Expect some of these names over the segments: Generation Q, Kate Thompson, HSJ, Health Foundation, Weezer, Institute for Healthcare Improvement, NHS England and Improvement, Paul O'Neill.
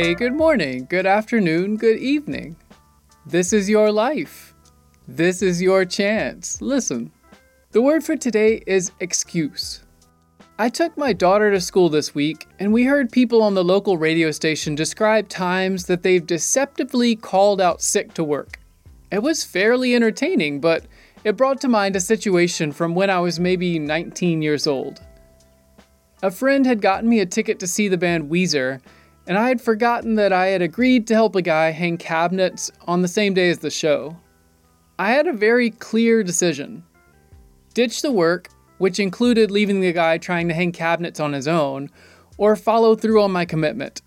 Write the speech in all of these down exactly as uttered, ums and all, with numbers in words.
A good morning, good afternoon, good evening. This is your life. This is your chance. Listen. The word for today is excuse. I took my daughter to school this week, and we heard people on the local radio station describe times that they've deceptively called out sick to work. It was fairly entertaining, but it brought to mind a situation from when I was maybe nineteen years old. A friend had gotten me a ticket to see the band Weezer, and I had forgotten that I had agreed to help a guy hang cabinets on the same day as the show. I had a very clear decision. Ditch the work, which included leaving the guy trying to hang cabinets on his own, or follow through on my commitment.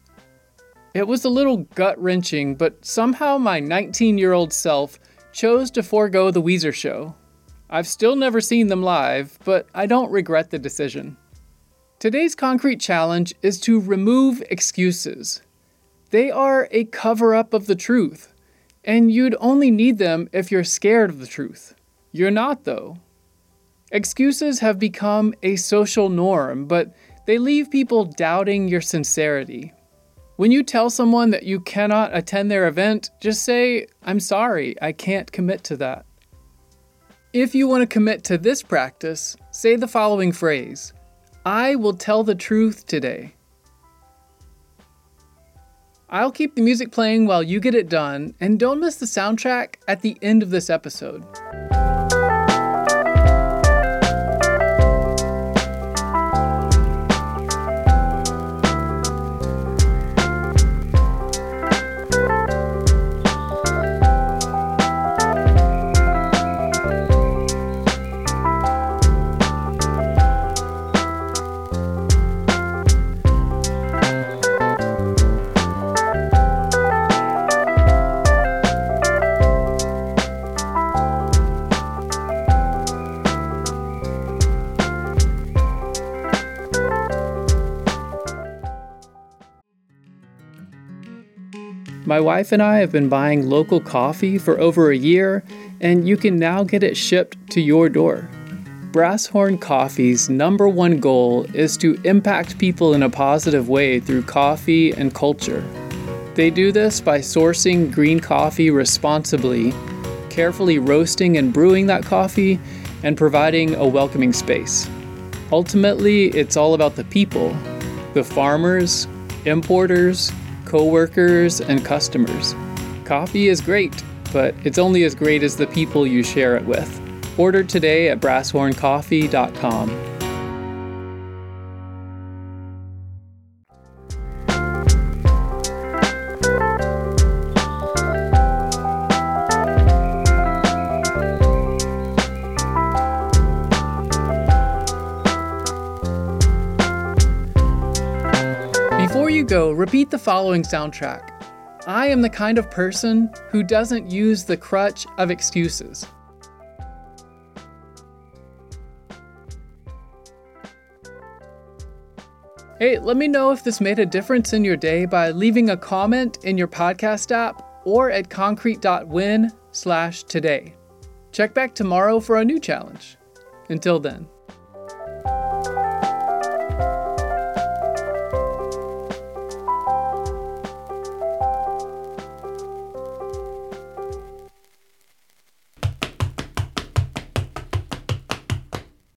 It was a little gut-wrenching, but somehow my nineteen-year-old self chose to forego the Weezer show. I've still never seen them live, but I don't regret the decision. Today's concrete challenge is to remove excuses. They are a cover-up of the truth, and you'd only need them if you're scared of the truth. You're not, though. Excuses have become a social norm, but they leave people doubting your sincerity. When you tell someone that you cannot attend their event, just say, "I'm sorry, I can't commit to that." If you want to commit to this practice, say the following phrase: "I will tell the truth today." I'll keep the music playing while you get it done, and don't miss the soundtrack at the end of this episode. My wife and I have been buying local coffee for over a year, and you can now get it shipped to your door. Brasshorn Coffee's number one goal is to impact people in a positive way through coffee and culture. They do this by sourcing green coffee responsibly, carefully roasting and brewing that coffee, and providing a welcoming space. Ultimately, it's all about the people, the farmers, importers, co-workers, and customers. Coffee is great, but it's only as great as the people you share it with. Order today at brasshorn coffee dot com. Go, repeat the following soundtrack. I am the kind of person who doesn't use the crutch of excuses. Hey, let me know if this made a difference in your day by leaving a comment in your podcast app or at concrete dot win slash today. Check back tomorrow for a new challenge. Until then.